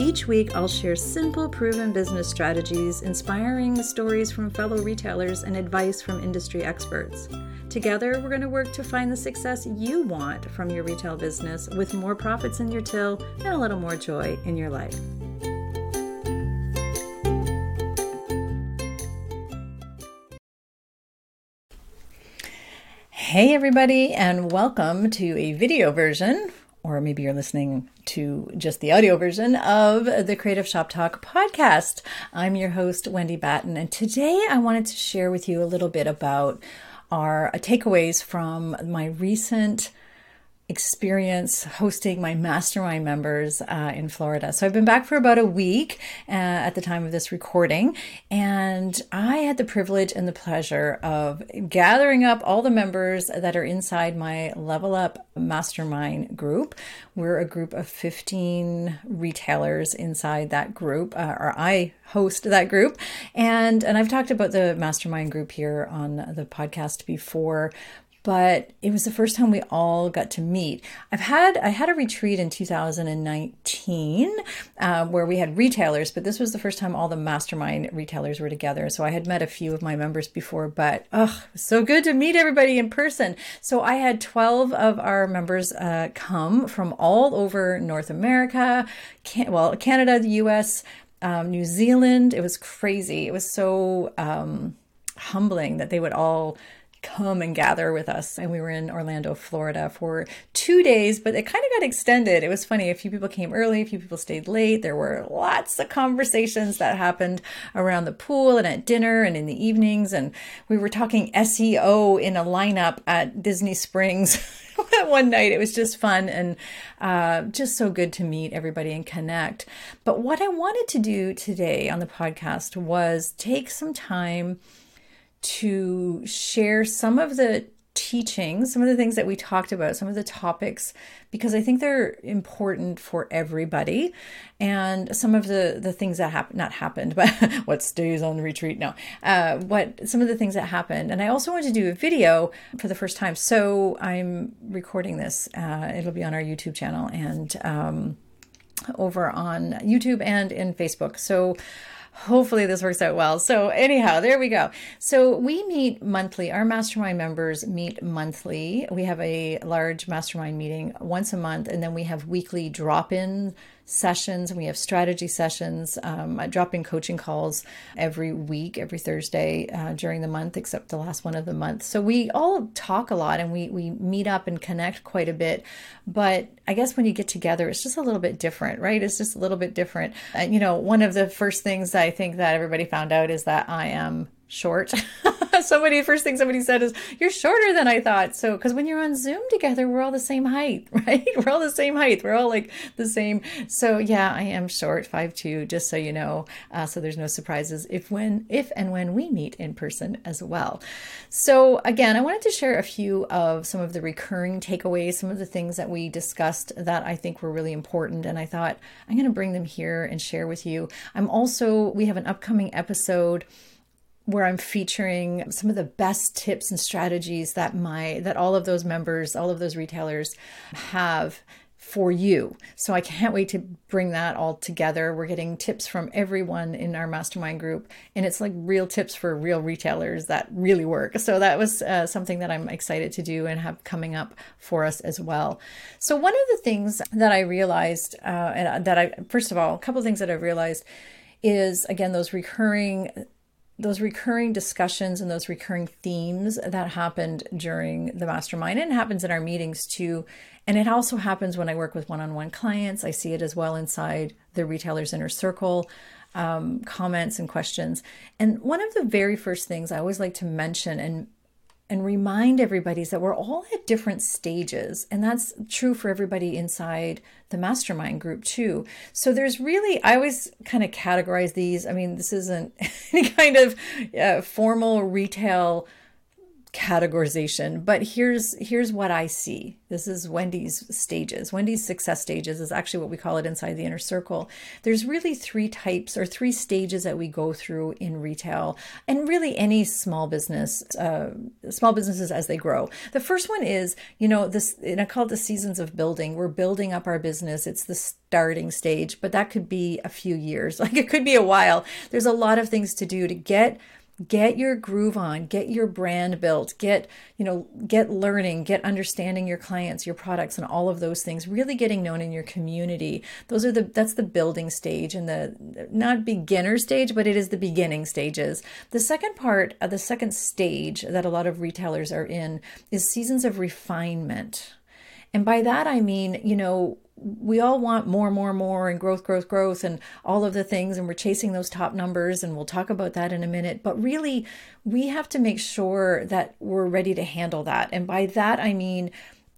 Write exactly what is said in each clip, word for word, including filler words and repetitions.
Each week, I'll share simple, proven business strategies, inspiring stories from fellow retailers, and advice from industry experts. Together, we're going to work to find the success you want from your retail business with more profits in your till and a little more joy in your life. Hey, everybody, and welcome to a video version, or maybe you're listening to just the audio version of the Creative Shop Talk podcast. I'm your host, Wendy Batten, and today I wanted to share with you a little bit about our takeaways from my recent experience hosting my mastermind members uh, in Florida. So I've been back for about a week uh, at the time of this recording, and I had the privilege and the pleasure of gathering up all the members that are inside my Level Up Mastermind group. We're a group of fifteen retailers inside that group, uh, or I host that group. And, and I've talked about the mastermind group here on the podcast before, but it was the first time we all got to meet. I've had, I had a retreat in two thousand nineteen uh, where we had retailers, but this was the first time all the mastermind retailers were together. So I had met a few of my members before, but oh, so good to meet everybody in person. So I had twelve of our members uh, come from all over North America, can- well, Canada, the U S, um, New Zealand. It was crazy. It was so um, humbling that they would all come and gather with us. And we were in Orlando, Florida for two days, but it kind of got extended. It was funny. A few people came early, a few people stayed late. There were lots of conversations that happened around the pool and at dinner and in the evenings. And we were talking S E O in a lineup at Disney Springs that one night. It was just fun and uh, just so good to meet everybody and connect. But what I wanted to do today on the podcast was take some time to share some of the teachings, some of the things that we talked about, some of the topics, because I think they're important for everybody. And some of the, the things that happened, not happened, but what stays on the retreat now, uh, what some of the things that happened. And I also want to do a video for the first time. So I'm recording this. Uh, it'll be on our YouTube channel and um, over on YouTube and in Facebook. So hopefully this works out well. So anyhow, there we go. So we meet monthly. Our mastermind members meet monthly. We have a large mastermind meeting once a month, and then we have weekly drop-in sessions. We have strategy sessions, um, drop-in coaching calls every week, every Thursday uh, during the month, except the last one of the month. So we all talk a lot, and we we meet up and connect quite a bit. But I guess when you get together, it's just a little bit different, right? It's just a little bit different. Uh, you know, one of the first things that I think that everybody found out is that I am short. Somebody, first thing somebody said is, you're shorter than I thought. So, because when you're on Zoom together, we're all the same height, right? We're all the same height. We're all like the same. So yeah, I am short, five two, just so you know. Uh, so there's no surprises if when, if and when we meet in person as well. So again, I wanted to share a few of some of the recurring takeaways, some of the things that we discussed that I think were really important. And I thought I'm going to bring them here and share with you. I'm also, we have an upcoming episode where I'm featuring some of the best tips and strategies that my that all of those members, all of those retailers have for you. So I can't wait to bring that all together. We're getting tips from everyone in our mastermind group, and it's like real tips for real retailers that really work. So that was uh, something that I'm excited to do and have coming up for us as well. So one of the things that I realized, uh, and that I, first of all, a couple of things that I realized is, again, those recurring those recurring discussions and those recurring themes that happened during the mastermind, and it happens in our meetings too. And it also happens when I work with one-on-one clients. I see it as well inside the Retailer's Inner Circle, um, comments and questions. And one of the very first things I always like to mention and and remind everybody is that we're all at different stages. And that's true for everybody inside the mastermind group too. So there's really, I always kind of categorize these. I mean, this isn't any kind of uh, formal retail categorization, but here's here's what I see. This is Wendy's stages. Wendy's success stages is actually what we call it inside the inner circle. There's really three types or three stages that we go through in retail and really any small business, uh, small businesses as they grow. The first one is, you know, this, and I call it the seasons of building. We're building up our business. It's the starting stage, but that could be a few years. Like it could be a while. There's a lot of things to do to get Get your groove on, get your brand built, get, you know, get learning, get understanding your clients, your products, and all of those things, really getting known in your community. Those are the, that's the building stage and the, not beginner stage, but it is the beginning stages. The second part of the second stage that a lot of retailers are in is seasons of refinement. And by that, I mean, you know, we all want more, more, more, and growth, growth, growth, and all of the things, and we're chasing those top numbers, and we'll talk about that in a minute. But really, we have to make sure that we're ready to handle that. And by that, I mean,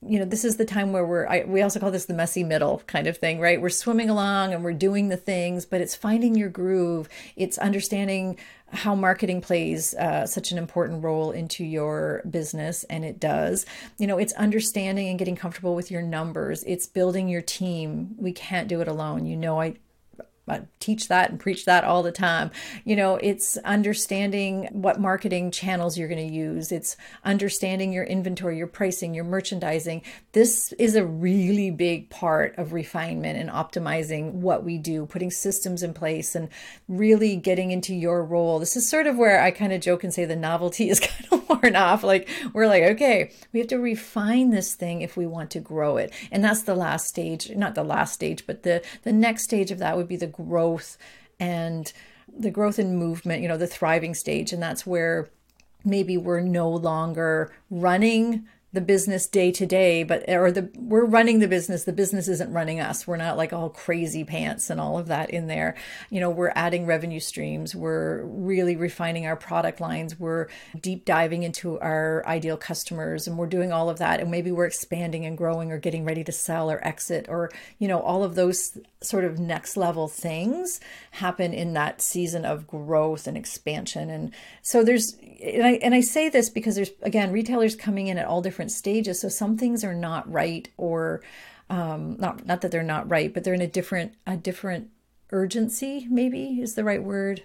you know, this is the time where we're, I, we also call this the messy middle kind of thing, right? We're swimming along and we're doing the things, but it's finding your groove. It's understanding how marketing plays uh, such an important role into your business, and it does. You know, it's understanding and getting comfortable with your numbers. It's building your team. We can't do it alone. You know, I, I teach that and preach that all the time. You know, it's understanding what marketing channels you're going to use. It's understanding your inventory, your pricing, your merchandising. This is a really big part of refinement and optimizing what we do, putting systems in place and really getting into your role. This is sort of where I kind of joke and say the novelty is kind of worn off. Like we're like, okay, we have to refine this thing if we want to grow it. And that's the last stage, not the last stage, but the, the next stage of that would be the growth and the growth and movement, you know, the thriving stage. And that's where maybe we're no longer running the business day to day, but or the we're running the business. The business isn't running us. We're not like all crazy pants and all of that in there. You know, we're adding revenue streams. We're really refining our product lines. We're deep diving into our ideal customers, and we're doing all of that. And maybe we're expanding and growing, or getting ready to sell or exit, or you know, all of those sort of next level things happen in that season of growth and expansion. And so there's, and I and I say this because there's again retailers coming in at all different stages. So some things are not right, or um, not not that they're not right, but they're in a different a different urgency, maybe is the right word,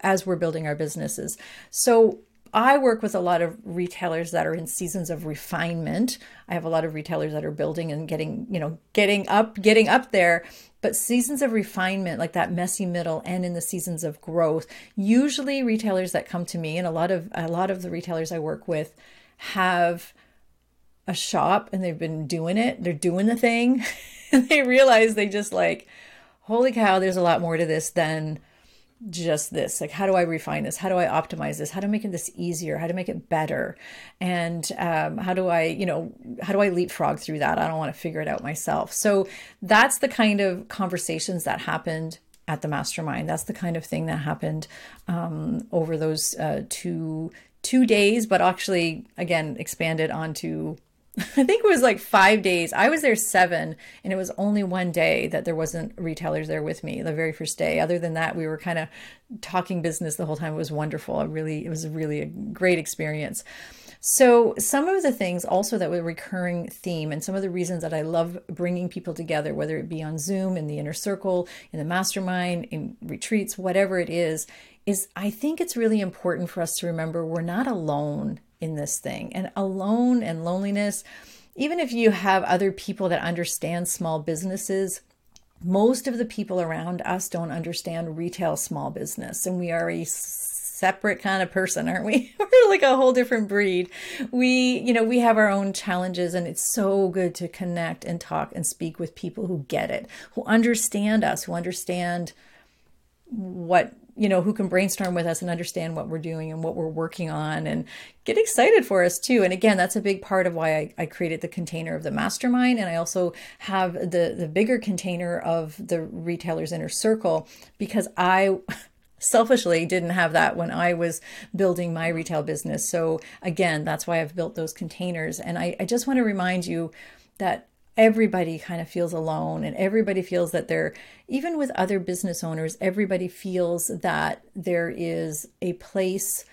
as we're building our businesses. So I work with a lot of retailers that are in seasons of refinement. I have a lot of retailers that are building and getting, you know, getting up, getting up there. But seasons of refinement, like that messy middle, and in the seasons of growth, usually retailers that come to me, and a lot of a lot of the retailers I work with have a shop and they've been doing it. They're doing the thing. And they realize they just like, holy cow, there's a lot more to this than just this. Like, how do I refine this? How do I optimize this? How do I make this easier? How to make it better? And um, how do I, you know, how do I leapfrog through that? I don't want to figure it out myself. So that's the kind of conversations that happened at the mastermind. That's the kind of thing that happened um, over those uh, two, two days, but actually, again, expanded onto I think it was like five days. I was there seven, and it was only one day that there wasn't retailers there with me the very first day. Other than that, we were kind of talking business the whole time. It was wonderful. It really, it was really a great experience. So some of the things also that were a recurring theme, and some of the reasons that I love bringing people together, whether it be on Zoom, in the inner circle, in the mastermind, in retreats, whatever it is, is I think it's really important for us to remember we're not alone in this thing. And alone and loneliness, even if you have other people that understand small businesses, most of the people around us don't understand retail small business. And we are a separate kind of person, aren't we? We're like a whole different breed. We, you know, we have our own challenges, and it's so good to connect and talk and speak with people who get it, who understand us, who understand what you know, who can brainstorm with us and understand what we're doing and what we're working on and get excited for us too. And again, that's a big part of why I, I created the container of the mastermind. And I also have the, the bigger container of the retailer's inner circle, because I selfishly didn't have that when I was building my retail business. So again, that's why I've built those containers. And I, I just want to remind you that everybody kind of feels alone, and everybody feels that they're, even with other business owners, everybody feels that there is a place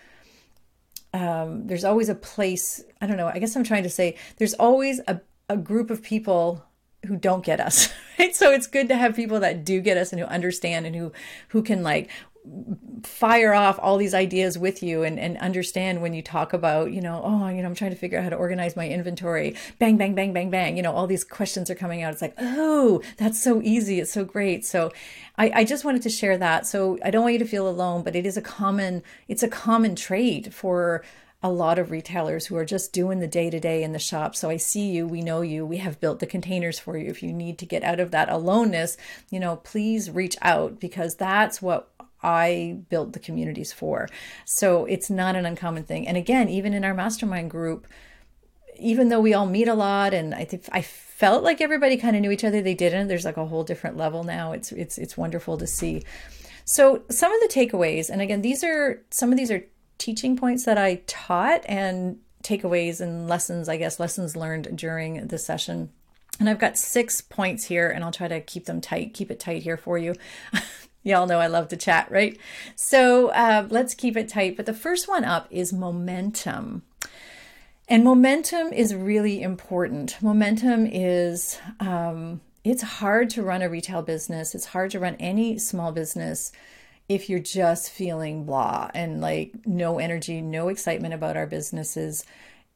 um, there's always a place, I don't know, I guess I'm trying to say there's always a, a group of people who don't get us, right? So it's good to have people that do get us and who understand and who, who can like fire off all these ideas with you and, and understand when you talk about, you know, oh, you know, I'm trying to figure out how to organize my inventory. Bang, bang, bang, bang, bang. You know, all these questions are coming out. It's like, oh, that's so easy. It's so great. So I, I just wanted to share that. So I don't want you to feel alone, but it is a common, it's a common trait for a lot of retailers who are just doing the day-to-day in the shop. So I see you, we know you, we have built the containers for you. If you need to get out of that aloneness, you know, please reach out, because that's what I built the communities for. So it's not an uncommon thing. And again, even in our mastermind group, even though we all meet a lot, and I think I felt like everybody kind of knew each other, they didn't. There's like a whole different level now. It's it's it's wonderful to see. So some of the takeaways, and again, these are some of these are teaching points that I taught and takeaways and lessons, I guess, lessons learned during the session. And I've got six points here, and I'll try to keep them tight, keep it tight here for you. Y'all know I love to chat, right? So uh, let's keep it tight. But the first one up is momentum. And momentum is really important. Momentum is, um, it's hard to run a retail business. It's hard to run any small business if you're just feeling blah and like no energy, no excitement about our businesses.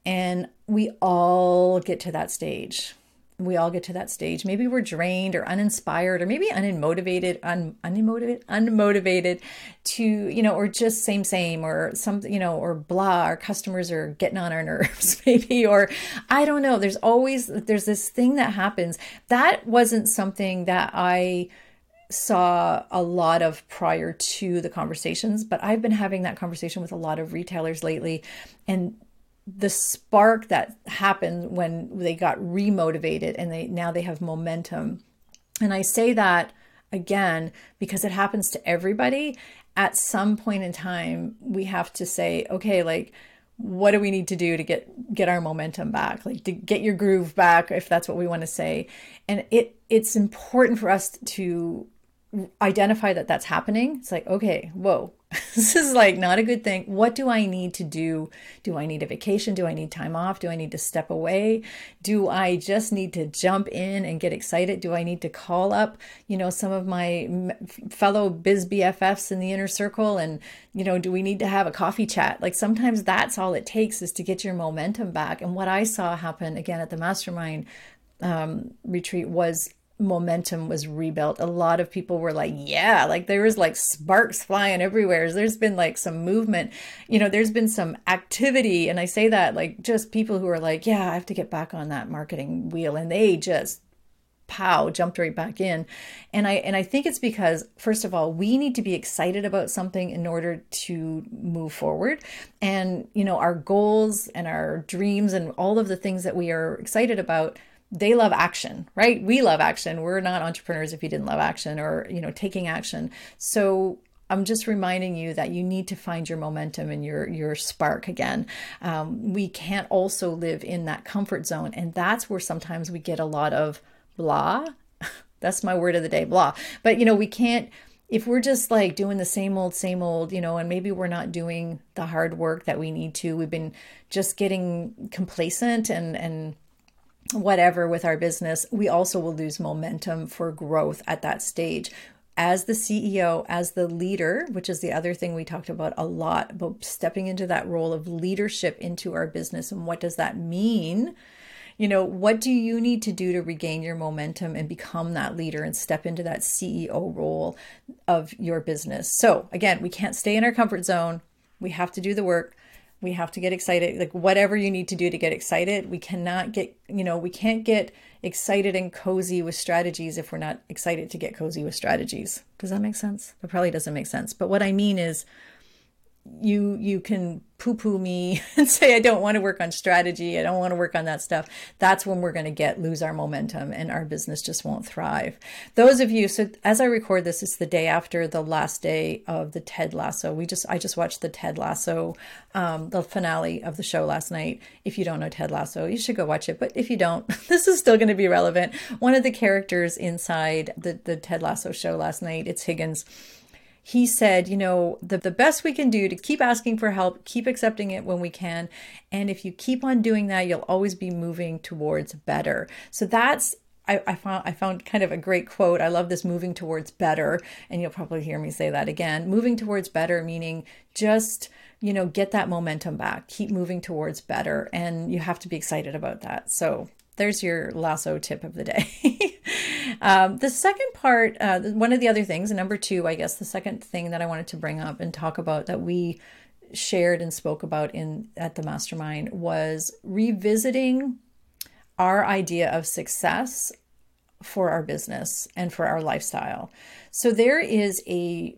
And we all get to that stage. We all get to that stage. Maybe we're drained or uninspired, or maybe unmotivated, un, unmotivated, unmotivated to, you know, or just same, same, or something, you know, or blah, our customers are getting on our nerves maybe, or I don't know. There's always, there's this thing that happens. That wasn't something that I saw a lot of prior to the conversations, but I've been having that conversation with a lot of retailers lately. And the spark that happened when they got remotivated and they now they have momentum. And I say that again, because it happens to everybody. At some point in time, we have to say, okay, like, what do we need to do to get, get our momentum back? Like to get your groove back, if that's what we want to say. And it, it's important for us to identify that that's happening. It's like, okay, whoa, this is like not a good thing. What do I need to do? Do I need a vacation? Do I need time off? Do I need to step away? Do I just need to jump in and get excited? Do I need to call up, you know, some of my fellow biz B F Fs in the inner circle? And, you know, do we need to have a coffee chat? Like sometimes that's all it takes is to get your momentum back. And what I saw happen again at the mastermind um, retreat was momentum was rebuilt. A lot of people were like, yeah, like there was like sparks flying everywhere. There's been like some movement, you know, there's been some activity. And I say that like just people who are like, yeah, I have to get back on that marketing wheel. And they just pow, jumped right back in. And I, and I think it's because, first of all, we need to be excited about something in order to move forward. And, you know, our goals and our dreams and all of the things that we are excited about, they love action, right? We love action. We're not entrepreneurs if you didn't love action or, you know, taking action. So I'm just reminding you that you need to find your momentum and your, your spark again. Um, we can't also live in that comfort zone. And that's where sometimes we get a lot of blah. That's my word of the day, blah. But, you know, we can't, if we're just like doing the same old, same old, you know, and maybe we're not doing the hard work that we need to, we've been just getting complacent and, and, whatever with our business, we also will lose momentum for growth at that stage. As the C E O, as the leader, which is the other thing we talked about a lot, about stepping into that role of leadership into our business. And what does that mean? You know, what do you need to do to regain your momentum and become that leader and step into that C E O role of your business? So again, we can't stay in our comfort zone. We have to do the work. We have to get excited, like whatever you need to do to get excited. We cannot get, you know, we can't get excited and cozy with strategies if we're not excited to get cozy with strategies. Does that make sense? It probably doesn't make sense. But what I mean is you, you can poo-poo me and say, I don't want to work on strategy. I don't want to work on that stuff. That's when we're going to get, lose our momentum and our business just won't thrive. Those of you, so as I record this, it's the day after the last day of the Ted Lasso. We just, I just watched the Ted Lasso, um, the finale of the show last night. If you don't know Ted Lasso, you should go watch it. But if you don't, this is still going to be relevant. One of the characters inside the, the Ted Lasso show last night, it's Higgins. he said, you know, the, the best we can do to keep asking for help, keep accepting it when we can. And if you keep on doing that, you'll always be moving towards better. So that's, I, I found I found kind of a great quote. I love this, moving towards better. And you'll probably hear me say that again. Moving towards better, meaning just, you know, get that momentum back. Keep moving towards better. And you have to be excited about that. So there's your lasso tip of the day. um, the second part, uh, one of the other things, number two, I guess the second thing that I wanted to bring up and talk about that we shared and spoke about in at the mastermind was revisiting our idea of success for our business and for our lifestyle. So there is a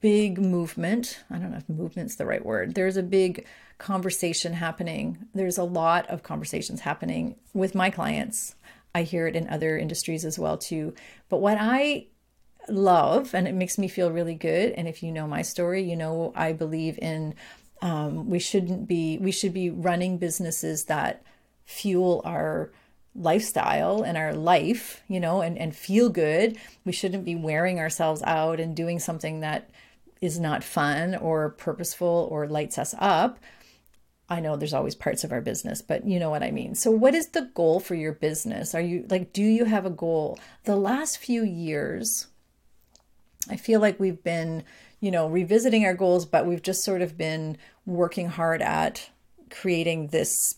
big movement. I don't know if movement's the right word. There's a big conversation happening. There's a lot of conversations happening with my clients. I hear it in other industries as well too. But what I love, and it makes me feel really good, and if you know my story, you know I believe in um, we shouldn't be, we should be running businesses that fuel our lifestyle and our life, you know, and, and feel good. We shouldn't be wearing ourselves out and doing something that is not fun or purposeful or lights us up. I know there's always parts of our business, but you know what I mean. So what is the goal for your business? Are you like, do you have a goal? The last few years, I feel like we've been, you know, revisiting our goals, but we've just sort of been working hard at creating this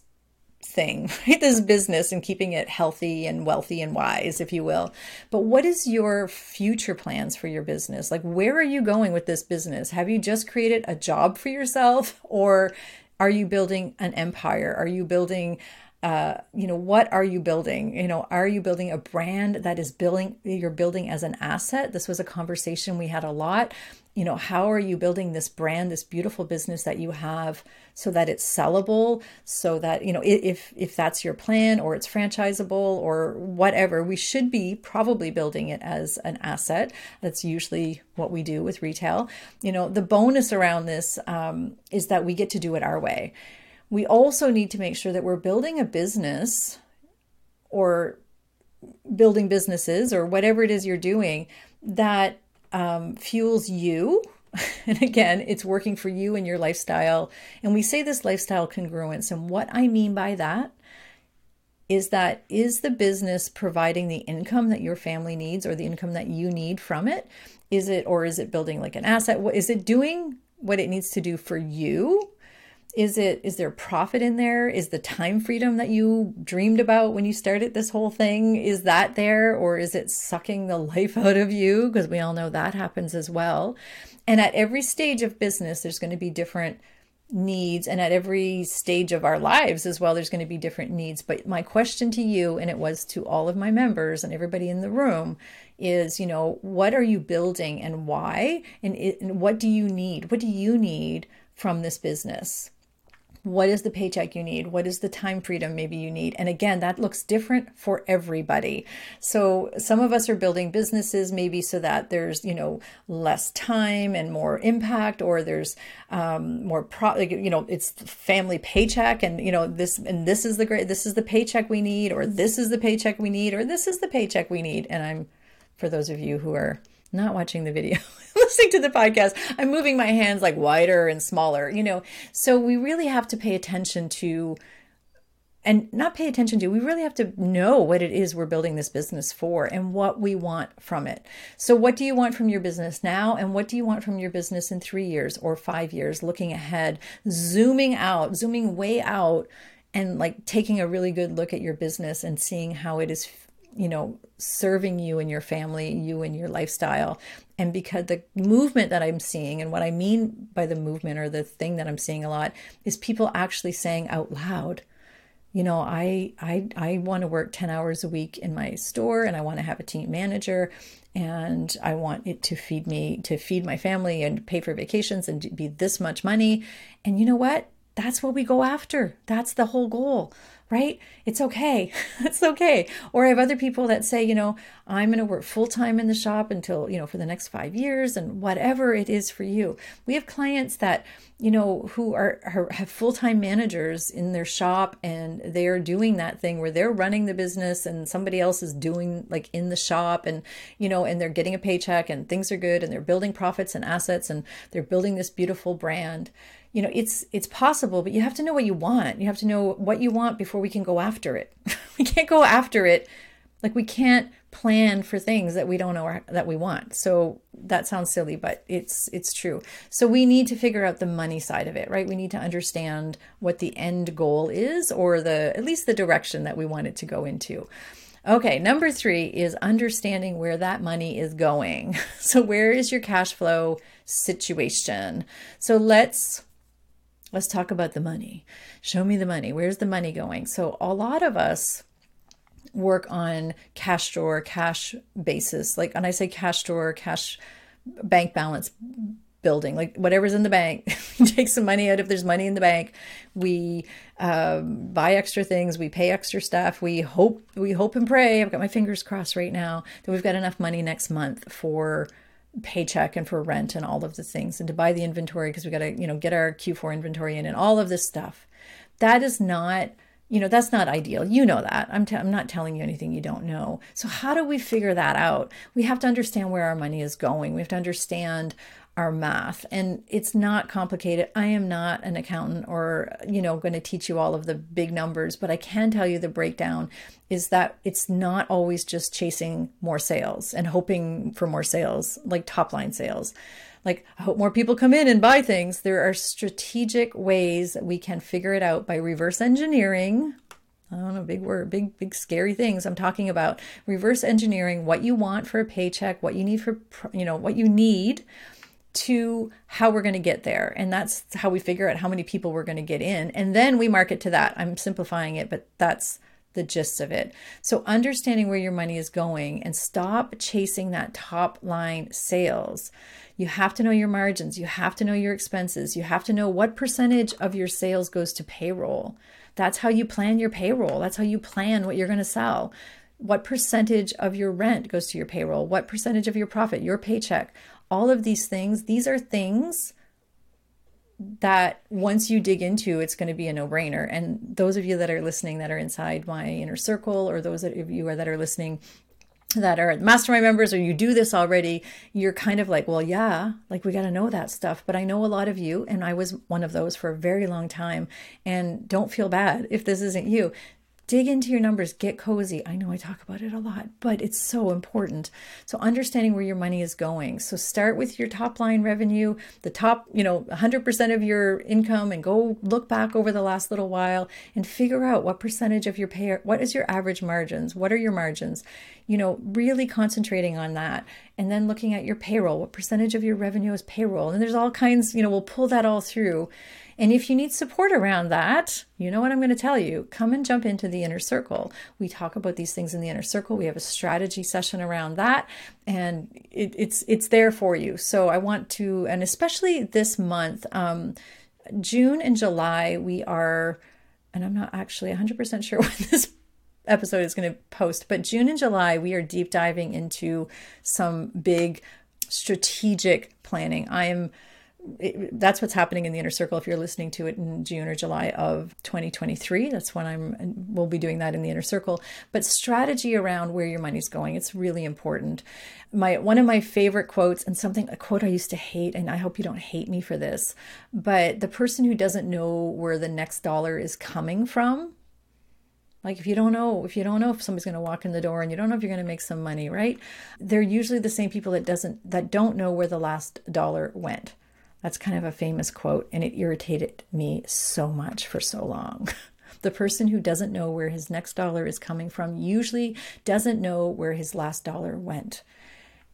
thing, right? This business and keeping it healthy and wealthy and wise, if you will. But what is your future plans for your business? Like, where are you going with this business? Have you just created a job for yourself, or are you building an empire? Are you building, uh, you know, what are you building? You know, are you building a brand that is building, you're building as an asset? This was a conversation we had a lot. You know, how are you building this brand, this beautiful business that you have, so that it's sellable, so that, you know, if if that's your plan, or it's franchisable or whatever, we should be probably building it as an asset. That's usually what we do with retail. You know, the bonus around this um, is that we get to do it our way. We also need to make sure that we're building a business or building businesses or whatever it is you're doing that Um, fuels you. And again, it's working for you and your lifestyle. And we say this lifestyle congruence. And what I mean by that is that is the business providing the income that your family needs or the income that you need from it? Is it, or is it building like an asset? Is it doing what it needs to do for you? Is it, is there profit in there? Is the time freedom that you dreamed about when you started this whole thing, is that there? Or is it sucking the life out of you? Because we all know that happens as well. And at every stage of business, there's going to be different needs. And at every stage of our lives as well, there's going to be different needs. But my question to you, and it was to all of my members and everybody in the room, is, you know, what are you building and why? And, it, and what do you need? What do you need from this business? What is the paycheck you need? What is the time freedom maybe you need? And again, that looks different for everybody. So some of us are building businesses maybe so that there's, you know, less time and more impact, or there's um, more, pro- like, you know, it's family paycheck and, you know, this, and this is the great, this is the paycheck we need, or this is the paycheck we need, or this is the paycheck we need. And I'm, for those of you who are not watching the video, listening to the podcast, I'm moving my hands like wider and smaller, you know. So we really have to pay attention to, and not pay attention to, we really have to know what it is we're building this business for and what we want from it. So what do you want from your business now? And what do you want from your business in three years or five years, looking ahead, zooming out, zooming way out, and like taking a really good look at your business and seeing how it is, you know, serving you and your family, you and your lifestyle. And because the movement that I'm seeing, and what I mean by the movement or the thing that I'm seeing a lot, is people actually saying out loud, you know, I, I, I want to work ten hours a week in my store, and I want to have a team manager, and I want it to feed me, to feed my family and pay for vacations and be this much money. And you know what? That's what we go after. That's the whole goal. right? It's okay. It's okay. Or I have other people that say, you know, I'm going to work full time in the shop until, you know, for the next five years and whatever it is for you. We have clients that, you know, who are, are have full time managers in their shop, and they're doing that thing where they're running the business and somebody else is doing like in the shop, and, you know, and they're getting a paycheck and things are good and they're building profits and assets and they're building this beautiful brand. You know, it's it's possible, but you have to know what you want. You have to know what you want before we can go after it. We can't go after it. Like, we can't plan for things that we don't know or, that we want. So that sounds silly, but it's it's true. So we need to figure out the money side of it, right? We need to understand what the end goal is, or the at least the direction that we want it to go into. Okay, number three is understanding where that money is going. So where is your cash flow situation? So let's Let's talk about the money. Show me the money. Where's the money going? So a lot of us work on cash drawer, cash basis. Like, and I say cash drawer, cash bank balance building, like whatever's in the bank, take some money out. If there's money in the bank, we um, buy extra things, we pay extra stuff. We hope, we hope and pray. I've got my fingers crossed right now that we've got enough money next month for paycheck and for rent and all of the things, and to buy the inventory, because we got to, you know, get our Q four inventory in and all of this stuff. That is not, you know, that's not ideal. You know that. I'm, t- I'm not telling you anything you don't know. So how do we figure that out? We have to understand where our money is going. We have to understand our math, and it's not complicated. I am not an accountant or, you know, going to teach you all of the big numbers, but I can tell you the breakdown is that it's not always just chasing more sales and hoping for more sales, like top line sales. Like, I hope more people come in and buy things. There are strategic ways that we can figure it out by reverse engineering. I don't know, big word, big, big scary things I'm talking about. Reverse engineering what you want for a paycheck, what you need for, you know, what you need to how we're going to get there. And that's how we figure out how many people we're going to get in. And then we market to that. I'm simplifying it, but that's the gist of it. So understanding where your money is going, and stop chasing that top line sales. You have to know your margins. You have to know your expenses. You have to know what percentage of your sales goes to payroll. That's how you plan your payroll. That's how you plan what you're going to sell. What percentage of your rent goes to your payroll? What percentage of your profit, your paycheck? All of these things, these are things that once you dig into, it's going to be a no-brainer. And those of you that are listening that are inside my inner circle, or those of you that are listening that are mastermind members, or you do this already, you're kind of like, well, yeah, like we got to know that stuff. But I know a lot of you, and I was one of those for a very long time, and don't feel bad if this isn't you. Dig into your numbers, get cozy. I know I talk about it a lot, but it's so important. So understanding where your money is going. So start with your top line revenue, the top, you know, one hundred percent of your income, and go look back over the last little while and figure out what percentage of your pay, what is your average margins? What are your margins? You know, really concentrating on that. And then looking at your payroll, what percentage of your revenue is payroll? And there's all kinds, you know, we'll pull that all through. And if you need support around that, you know what I'm going to tell you, come and jump into the inner circle. We talk about these things in the inner circle. We have a strategy session around that, and it, it's, it's there for you. So I want to, and especially this month, um, June and July, we are, and I'm not actually one hundred percent sure when this episode is going to post, but June and July, we are deep diving into some big strategic planning. I am It, that's what's happening in the inner circle. If you're listening to it in June or July of twenty twenty-three, that's when I'm, we'll be doing that in the inner circle. But strategy around where your money's going, it's really important. My, one of my favorite quotes, and something, a quote I used to hate, and I hope you don't hate me for this, but the person who doesn't know where the next dollar is coming from, like if you don't know, if you don't know if somebody's going to walk in the door, and you don't know if you're going to make some money, right? They're usually the same people that doesn't, that don't know where the last dollar went. That's kind of a famous quote, and it irritated me so much for so long. The person who doesn't know where his next dollar is coming from usually doesn't know where his last dollar went.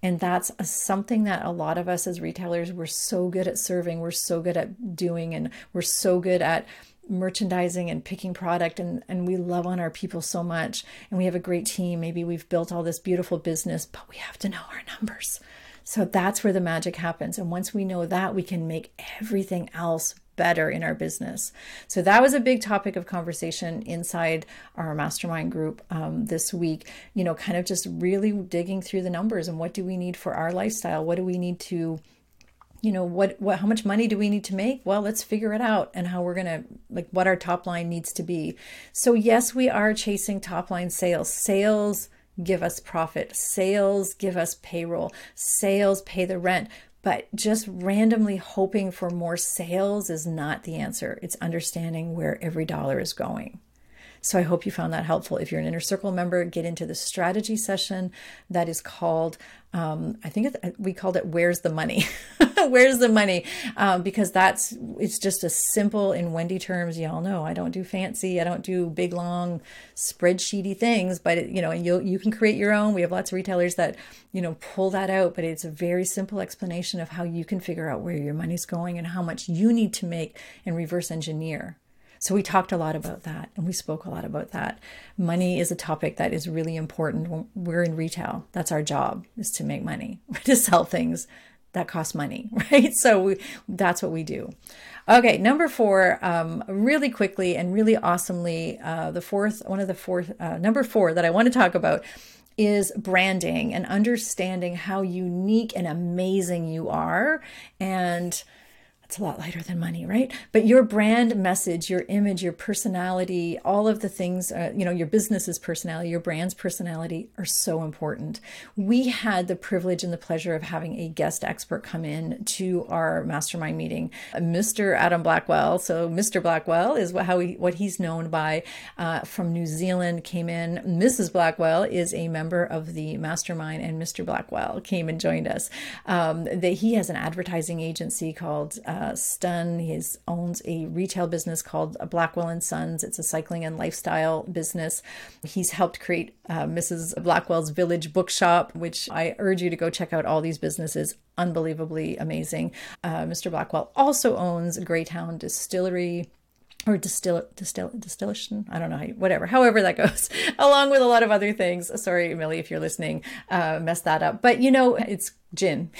And that's a, something that a lot of us as retailers, we're so good at serving, we're so good at doing, and we're so good at merchandising and picking product, and, and we love on our people so much, and we have a great team. Maybe we've built all this beautiful business, but we have to know our numbers. So that's where the magic happens. And once we know that, we can make everything else better in our business. So that was a big topic of conversation inside our mastermind group um, this week, you know, kind of just really digging through the numbers and what do we need for our lifestyle? What do we need to, you know, what, what, how much money do we need to make? Well, let's figure it out and how we're going to, like what our top line needs to be. So yes, we are chasing top line sales. Sales give us profit. Sales give us payroll. Sales pay the rent. But just randomly hoping for more sales is not the answer. It's understanding where every dollar is going. So I hope you found that helpful. If you're an Inner Circle member, get into the strategy session that is called, um, I think it's, we called it, Where's the Money? Where's the Money? Um, because that's, it's just a simple, in Wendy terms, y'all know, I don't do fancy, I don't do big, long spreadsheety things, but it, you know, and you you can create your own. We have lots of retailers that, you know, pull that out, but it's a very simple explanation of how you can figure out where your money's going and how much you need to make and reverse engineer. So we talked a lot about that and we spoke a lot about that. Money is a topic that is really important when we're in retail. That's our job, is to make money, to sell things that cost money, right? So we, that's what we do. Okay, number four, um, really quickly and really awesomely, uh, the fourth, one of the fourth, uh, number four that I want to talk about is branding and understanding how unique and amazing you are. And it's a lot lighter than money, right? But your brand message, your image, your personality, all of the things, uh, you know, your business's personality, your brand's personality are so important. We had the privilege and the pleasure of having a guest expert come in to our mastermind meeting, Mister Adam Blackwell. So Mister Blackwell is what, how he, what he's known by, uh, from New Zealand, came in. Missus Blackwell is a member of the mastermind, and Mister Blackwell came and joined us. Um, that he has an advertising agency called, uh, Uh, Stunned. He owns a retail business called Blackwell and Sons. It's a cycling and lifestyle business. He's helped create uh, Missus Blackwell's Village Bookshop, which I urge you to go check out. All these businesses, unbelievably amazing. Uh, Mister Blackwell also owns Greytown Distillery. Or distill, distill, distillation. I don't know how you, whatever, however that goes, along with a lot of other things. Sorry, Millie, if you're listening, uh, messed that up, but you know, it's gin,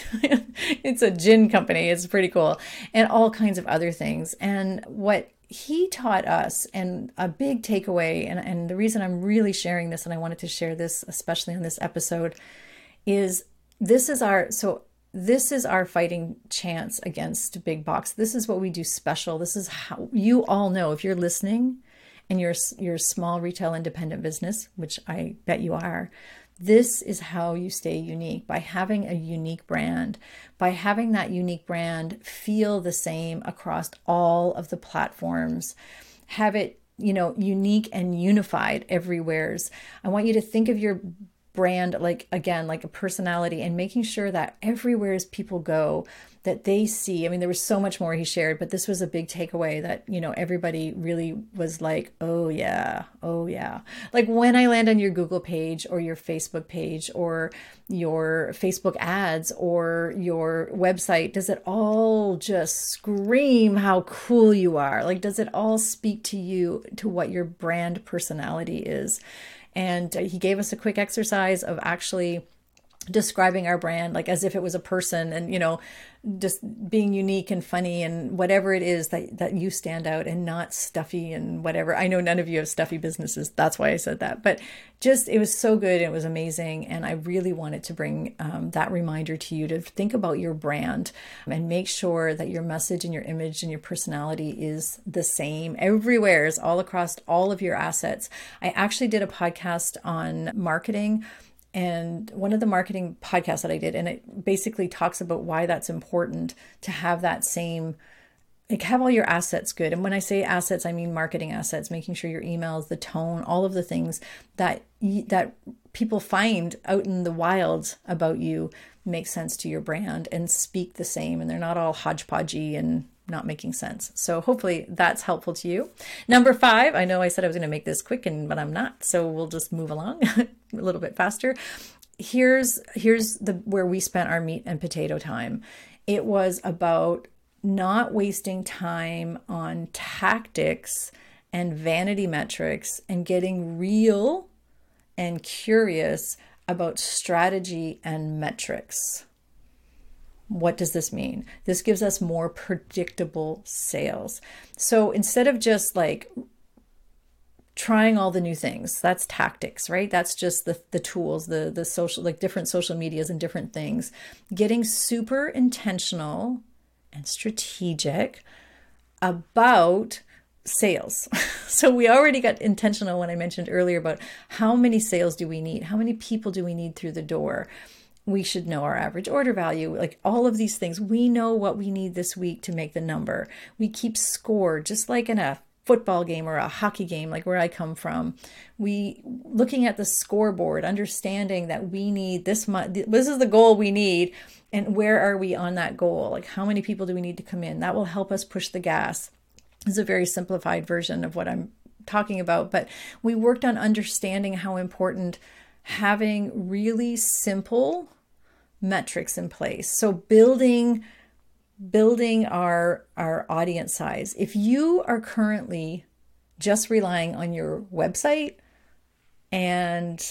it's a gin company. It's pretty cool. And all kinds of other things. And what he taught us, and a big takeaway, and, and the reason I'm really sharing this, and I wanted to share this, especially on this episode, is this is our, so This is our fighting chance against big box. This is what we do special. This is how you all know, if you're listening and you're, you're a small retail independent business, which I bet you are, this is how you stay unique, by having a unique brand, by having that unique brand feel the same across all of the platforms, have it, you know, unique and unified everywhere's. I want you to think of your brand, like, again, like a personality, and making sure that everywhere as people go, that they see, I mean, there was so much more he shared, but this was a big takeaway that, you know, everybody really was like, oh yeah, oh yeah. Like when I land on your Google page or your Facebook page or your Facebook ads or your website, does it all just scream how cool you are? Like, does it all speak to you, to what your brand personality is? And he gave us a quick exercise of actually describing our brand, like as if it was a person, and, you know, just being unique and funny and whatever it is that, that you stand out, and not stuffy and whatever. I know none of you have stuffy businesses. That's why I said that, but just, it was so good. It was amazing. And I really wanted to bring um, that reminder to you, to think about your brand and make sure that your message and your image and your personality is the same everywhere, is all across all of your assets. I actually did a podcast on marketing, and one of the marketing podcasts that I did, and it basically talks about why that's important to have that same, like, have all your assets good. And when I say assets, I mean marketing assets, making sure your emails, the tone, all of the things that that people find out in the wild about you make sense to your brand and speak the same, and they're not all hodgepodgey and not making sense. So hopefully that's helpful to you. Number five, I know I said I was going to make this quick, and but I'm not, so we'll just move along a little bit faster. Here's here's the where we spent our meat and potato time. It was about not wasting time on tactics and vanity metrics, and getting real and curious about strategy and metrics. What does this mean? This gives us more predictable sales. So instead of just like trying all the new things, that's tactics, right? That's just the the tools, the the social, like different social medias and different things. Getting super intentional and strategic about sales. So we already got intentional when I mentioned earlier about how many sales do we need? How many people do we need through the door? We should know our average order value, like all of these things. We know what we need this week to make the number. We keep score just like in a football game or a hockey game, like where I come from. We looking at the scoreboard, understanding that we need this month, this is the goal we need. And where are we on that goal? Like how many people do we need to come in? That will help us push the gas. It's a very simplified version of what I'm talking about, but we worked on understanding how important having really simple metrics in place. So building building our our audience size. If you are currently just relying on your website and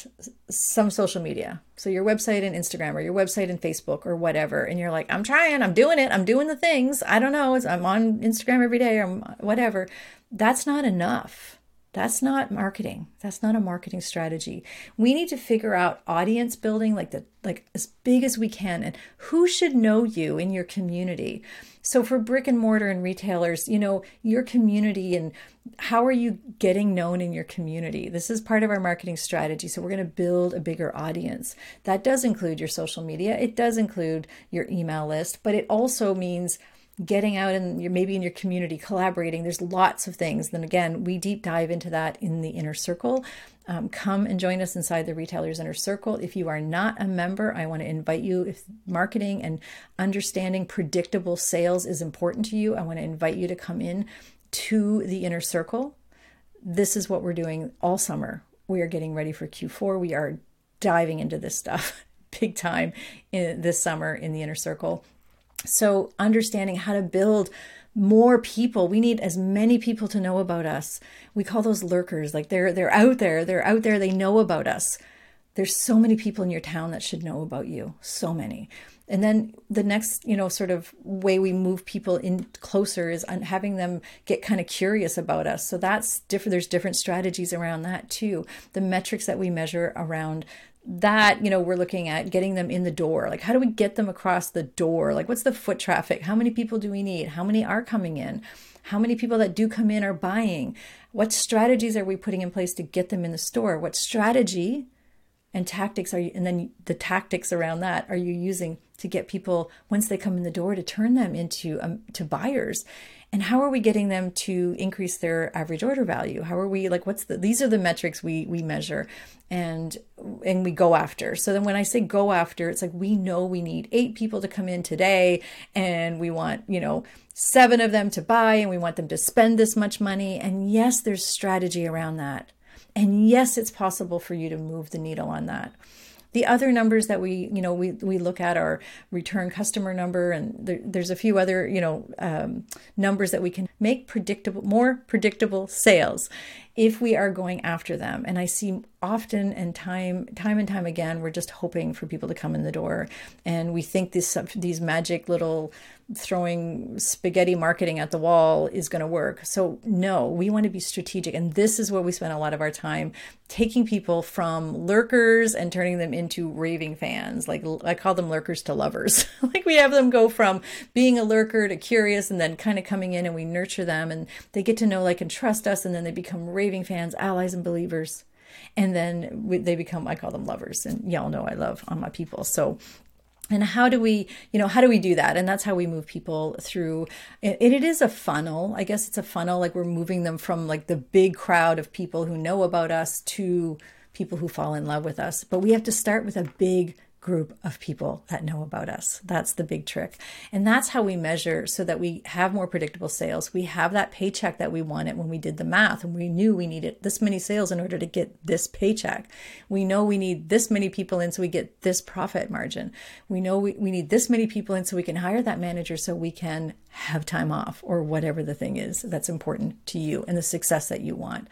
some social media, so your website and Instagram or your website and Facebook or whatever, and you're like, I'm trying, I'm doing it, I'm doing the things, I don't know, it's, I'm on Instagram every day or whatever, that's not enough. That's not marketing. That's not a marketing strategy. We need to figure out audience building, like the like as big as we can, and who should know you in your community. So for brick and mortar and retailers, you know, your community and how are you getting known in your community? This is part of our marketing strategy. So we're going to build a bigger audience. That does include your social media. It does include your email list, but it also means getting out and you're maybe in your community collaborating. There's lots of things. Then again, we deep dive into that in the Inner Circle. Um, come and join us inside the Retailer's Inner Circle. If you are not a member, I want to invite you. If marketing and understanding predictable sales is important to you, I want to invite you to come in to the Inner Circle. This is what we're doing all summer. We are getting ready for Q four. We are diving into this stuff big time in, this summer in the Inner Circle. So understanding how to build more people. We need as many people to know about us. We call those lurkers. Like they're they're out there. They're out there. They know about us. There's so many people in your town that should know about you. So many. And then the next, you know, sort of way we move people in closer is on having them get kind of curious about us. So that's different. There's different strategies around that too. The metrics that we measure around that, you know, we're looking at getting them in the door. Like, how do we get them across the door? Like, what's the foot traffic? How many people do we need? How many are coming in? How many people that do come in are buying? What strategies are we putting in place to get them in the store? What strategy and tactics are you, and then the tactics around that are you using to get people once they come in the door to turn them into um, to buyers? And how are we getting them to increase their average order value? How are we like, what's the, these are the metrics we we measure and, and we go after. So then when I say go after, it's like, we know we need eight people to come in today and we want, you know, seven of them to buy and we want them to spend this much money. And yes, there's strategy around that. And yes, it's possible for you to move the needle on that. The other numbers that we, you know, we, we look at are return customer number, and there, there's a few other, you know, um, numbers that we can make predictable, more predictable sales if we are going after them. And I see often and time, time and time again, we're just hoping for people to come in the door, and we think this, these magic little throwing spaghetti marketing at the wall is going to work. So no, we want to be strategic, and this is where we spend a lot of our time, taking people from lurkers and turning them into raving fans. Like I call them lurkers to lovers. Like we have them go from being a lurker to curious and then kind of coming in, and we nurture them and they get to know, like, and trust us. And then they become raving fans, allies and believers. And then we, they become, I call them lovers, and y'all know I love on my people. So, and how do we, you know, how do we do that? And that's how we move people through. And it is a funnel. I guess it's a funnel. Like we're moving them from like the big crowd of people who know about us to people who fall in love with us. But we have to start with a big group of people that know about us. That's the big trick. And that's how we measure so that we have more predictable sales. We have that paycheck that we wanted when we did the math, and we knew we needed this many sales in order to get this paycheck. We know we need this many people in so we get this profit margin. We know we, we need this many people in so we can hire that manager so we can have time off or whatever the thing is that's important to you and the success that you want.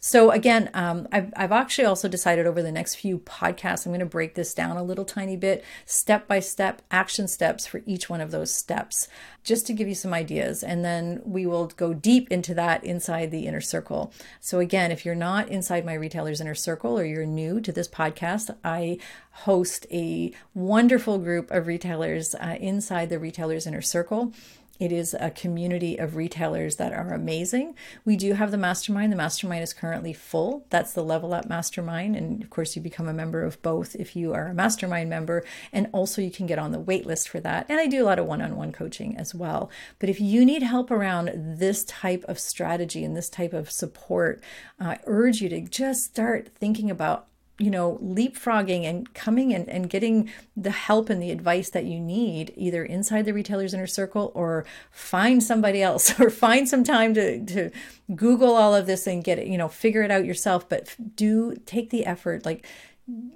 So again, um, I've, I've actually also decided over the next few podcasts, I'm going to break this down a little tiny bit, step-by-step action steps for each one of those steps, just to give you some ideas. And then we will go deep into that inside the Inner Circle. So again, if you're not inside my Retailer's Inner Circle or you're new to this podcast, I host a wonderful group of retailers uh, inside the Retailer's Inner Circle. It is a community of retailers that are amazing. We do have the mastermind. The mastermind is currently full. That's the Level Up Mastermind. And of course, you become a member of both if you are a mastermind member. And also you can get on the wait list for that. And I do a lot of one-on-one coaching as well. But if you need help around this type of strategy and this type of support, I urge you to just start thinking about, you know, leapfrogging and coming and, and getting the help and the advice that you need, either inside the Retailer's Inner Circle or find somebody else or find some time to, to Google all of this and get it, you know, figure it out yourself. But do take the effort, like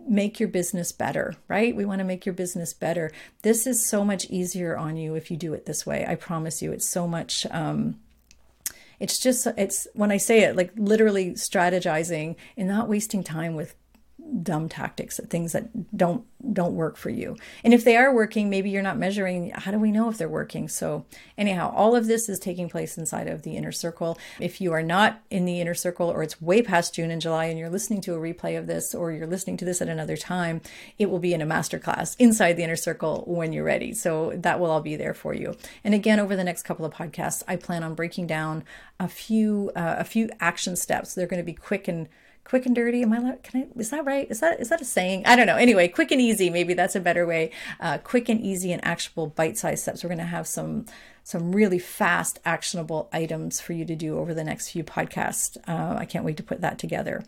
make your business better, right? We want to make your business better. This is so much easier on you if you do it this way. I promise you, it's so much, um, it's just, it's when I say it, like literally strategizing and not wasting time with dumb tactics, things that don't don't work for you. And if they are working, maybe you're not measuring. How do we know if they're working? So anyhow, all of this is taking place inside of the Inner Circle. If you are not in the Inner Circle, or it's way past June and July and you're listening to a replay of this, or you're listening to this at another time, it will be in a masterclass inside the Inner Circle when you're ready. So that will all be there for you. And again, over the next couple of podcasts, I plan on breaking down a few uh, a few action steps. They're going to be quick and Quick and dirty. Am I allowed? Can I, is that right? Is that, is that a saying? I don't know. Anyway, quick and easy. Maybe that's a better way. Uh, quick and easy and actionable bite-sized steps. We're going to have some, some really fast actionable items for you to do over the next few podcasts. Uh, I can't wait to put that together.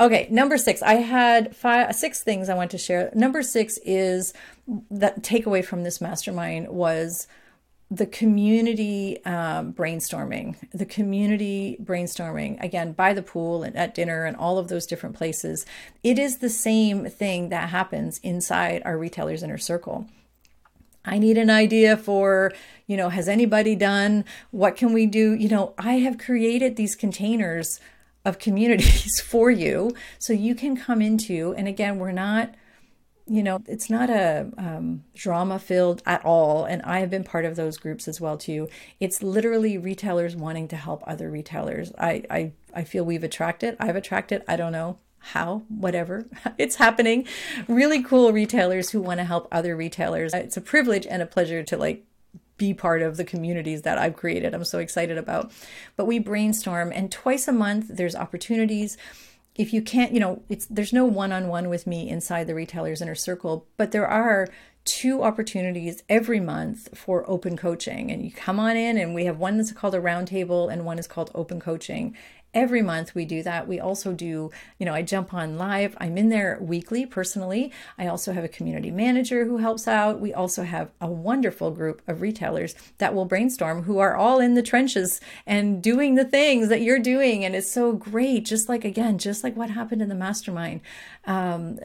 Okay. Number six, I had five, six things I want to share. Number six is that takeaway from this mastermind was the community um, brainstorming, the community brainstorming, again, by the pool and at dinner and all of those different places. It is the same thing that happens inside our Retailer's Inner Circle. I need an idea for, you know, has anybody done, what can we do? You know, I have created these containers of communities for you so you can come into, and again, we're not, you know, it's not a um, drama filled at all. And I have been part of those groups as well too. It's literally retailers wanting to help other retailers. I, I, I feel we've attracted, I've attracted, I don't know how, whatever, it's happening. Really cool retailers who want to help other retailers. It's a privilege and a pleasure to like be part of the communities that I've created. I'm so excited about, but we brainstorm, and twice a month there's opportunities. If you can't, you know, it's, there's no one-on-one with me inside the Retailer's Inner Circle, but there are two opportunities every month for open coaching. And you come on in, and we have one that's called a roundtable and one is called open coaching. Every month we do that. We also do, you know, I jump on live. I'm in there weekly personally. I also have a community manager who helps out. We also have a wonderful group of retailers that will brainstorm, who are all in the trenches and doing the things that you're doing. And it's so great. Just like, again, just like what happened in the mastermind. Um,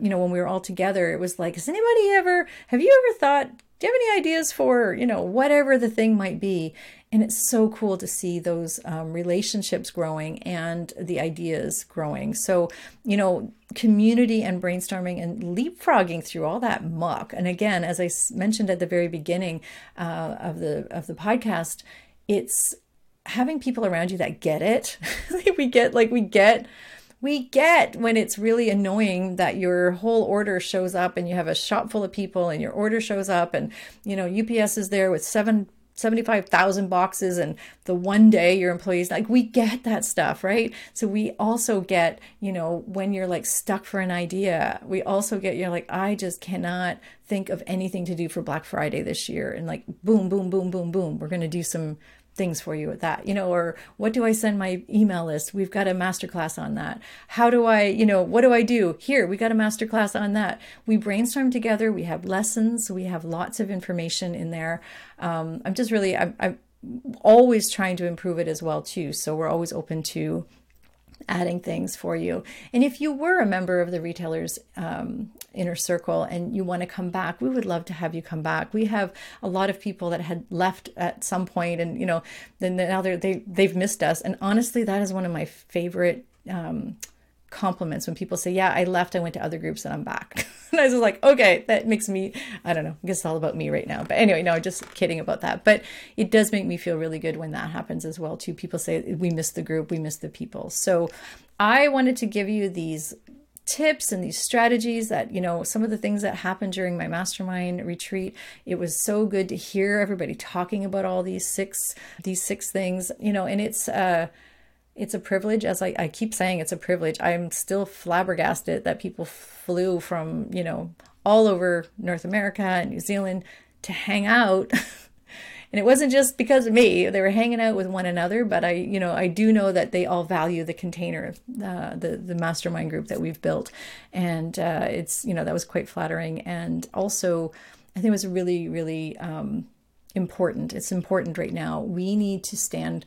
you know, when we were all together, it was like, has anybody ever, have you ever thought, do you have any ideas for, you know, whatever the thing might be? And it's so cool to see those um, relationships growing and the ideas growing. So, you know, community and brainstorming and leapfrogging through all that muck. And again, as I mentioned at the very beginning uh, of the of the podcast, it's having people around you that get it. we get like we get. We get when it's really annoying that your whole order shows up and you have a shop full of people and your order shows up and, you know, U P S is there with seven seventy-five thousand boxes and the one day your employees, like we get that stuff, right? So we also get, you know, when you're like stuck for an idea, we also get, you're like, I just cannot think of anything to do for Black Friday this year. And like, boom, boom, boom, boom, boom, we're going to do some things for you with that, you know, or what do I send my email list? We've got a masterclass on that. How do I, you know, what do I do here? We got a masterclass on that. We brainstorm together. We have lessons. We have lots of information in there. Um, I'm just really, I'm, I'm always trying to improve it as well too. So we're always open to adding things for you. And if you were a member of the Retailer's um, Inner Circle and you want to come back, we would love to have you come back. We have a lot of people that had left at some point and, you know, then now they're, they, they've missed us. And honestly, that is one of my favorite um, compliments when people say, yeah, I left, I went to other groups and I'm back. And I was like, okay, that makes me, I don't know, I guess it's all about me right now. But anyway, no, just kidding about that. But it does make me feel really good when that happens as well too. People say, we miss the group, we miss the people. So I wanted to give you these tips and these strategies that, you know, some of the things that happened during my mastermind retreat. It was so good to hear everybody talking about all these six, these six things, you know, and it's, uh, it's a privilege. As I, I keep saying, it's a privilege. I'm still flabbergasted that people flew from, you know, all over North America and New Zealand to hang out. And it wasn't just because of me. They were hanging out with one another, but I, you know, I do know that they all value the container, uh, the, the mastermind group that we've built. And uh, it's, you know, that was quite flattering. And also, I think it was really, really um, important. It's important right now. We need to stand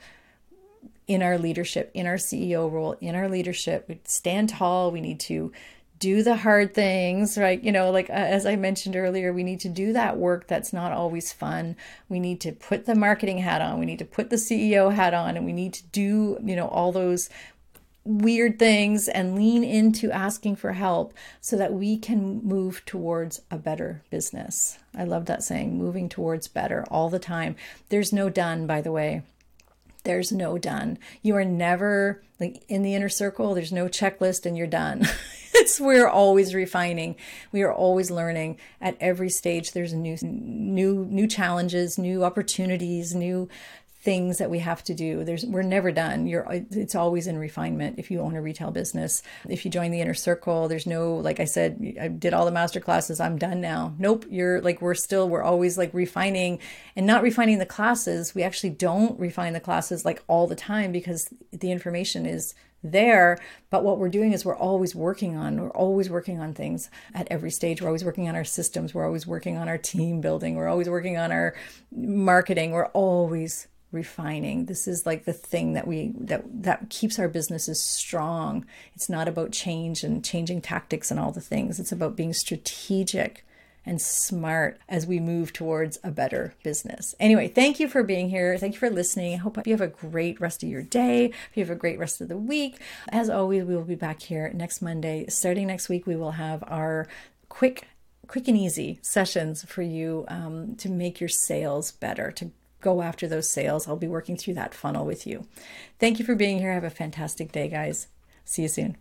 in our leadership, in our C E O role, in our leadership. We stand tall. We need to do the hard things, right? You know, like uh, as I mentioned earlier, we need to do that work that's not always fun. We need to put the marketing hat on. We need to put the C E O hat on, and we need to do, you know, all those weird things and lean into asking for help so that we can move towards a better business. I love that saying, moving towards better all the time. There's no done, by the way. There's no done. You are never like in the inner circle. There's no checklist and you're done. It's we're always refining. We are always learning at every stage. There's new, new, new challenges, new opportunities, new things that we have to do. There's we're never done. You're it's always in refinement. If you own a retail business, if you join the inner circle, there's no, like I said, I did all the master classes, I'm done now. Nope, you're like we're still we're always like refining and not refining the classes. We actually don't refine the classes like all the time because the information is there, but what we're doing is we're always working on, we're always working on things at every stage. We're always working on our systems, we're always working on our team building, we're always working on our marketing, we're always refining. This is like the thing that we that that keeps our businesses strong. It's not about change and changing tactics and all the things. It's about being strategic and smart as we move towards a better business. Anyway, thank you for being here. Thank you for listening. I hope you have a great rest of your day. You have a great rest of the week. As always, we will be back here next Monday. Starting next week, we will have our quick, quick and easy sessions for you um, to make your sales better, to go after those sales. I'll be working through that funnel with you. Thank you for being here. Have a fantastic day, guys. See you soon.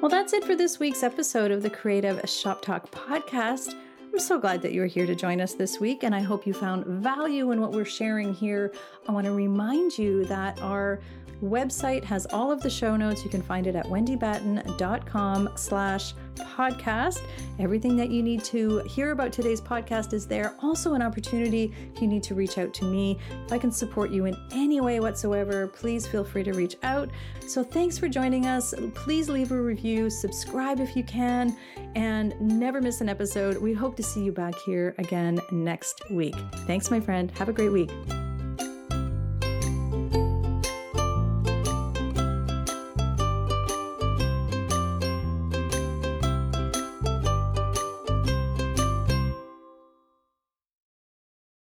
Well, that's it for this week's episode of the Creative Shop Talk podcast. I'm so glad that you were here to join us this week, and I hope you found value in what we're sharing here. I want to remind you that our website has all of the show notes. You can find it at wendy batten dot com slash podcast. Everything that you need to hear about today's podcast is there. Also an opportunity if you need to reach out to me. If I can support you in any way whatsoever, please feel free to reach out. So thanks for joining us. Please leave a review, subscribe if you can, and never miss an episode. We hope to see you back here again next week. Thanks, my friend. Have a great week.